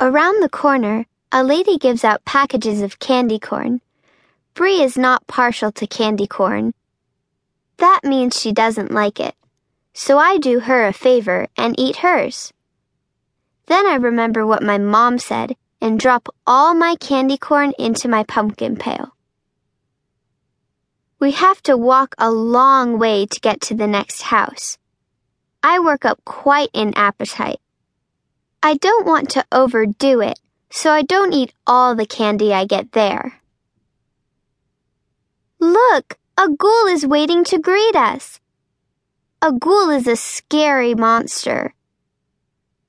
Around the corner, a lady gives out packages of candy corn. Bree is not partial to candy corn. That means she doesn't like it. So I do her a favor and eat hers. Then I remember what my mom said and drop all my candy corn into my pumpkin pail. We have to walk a long way to get to the next house. I work up quite an appetite. I don't want to overdo it, so I don't eat all the candy I get there. Look, a ghoul is waiting to greet us. A ghoul is a scary monster.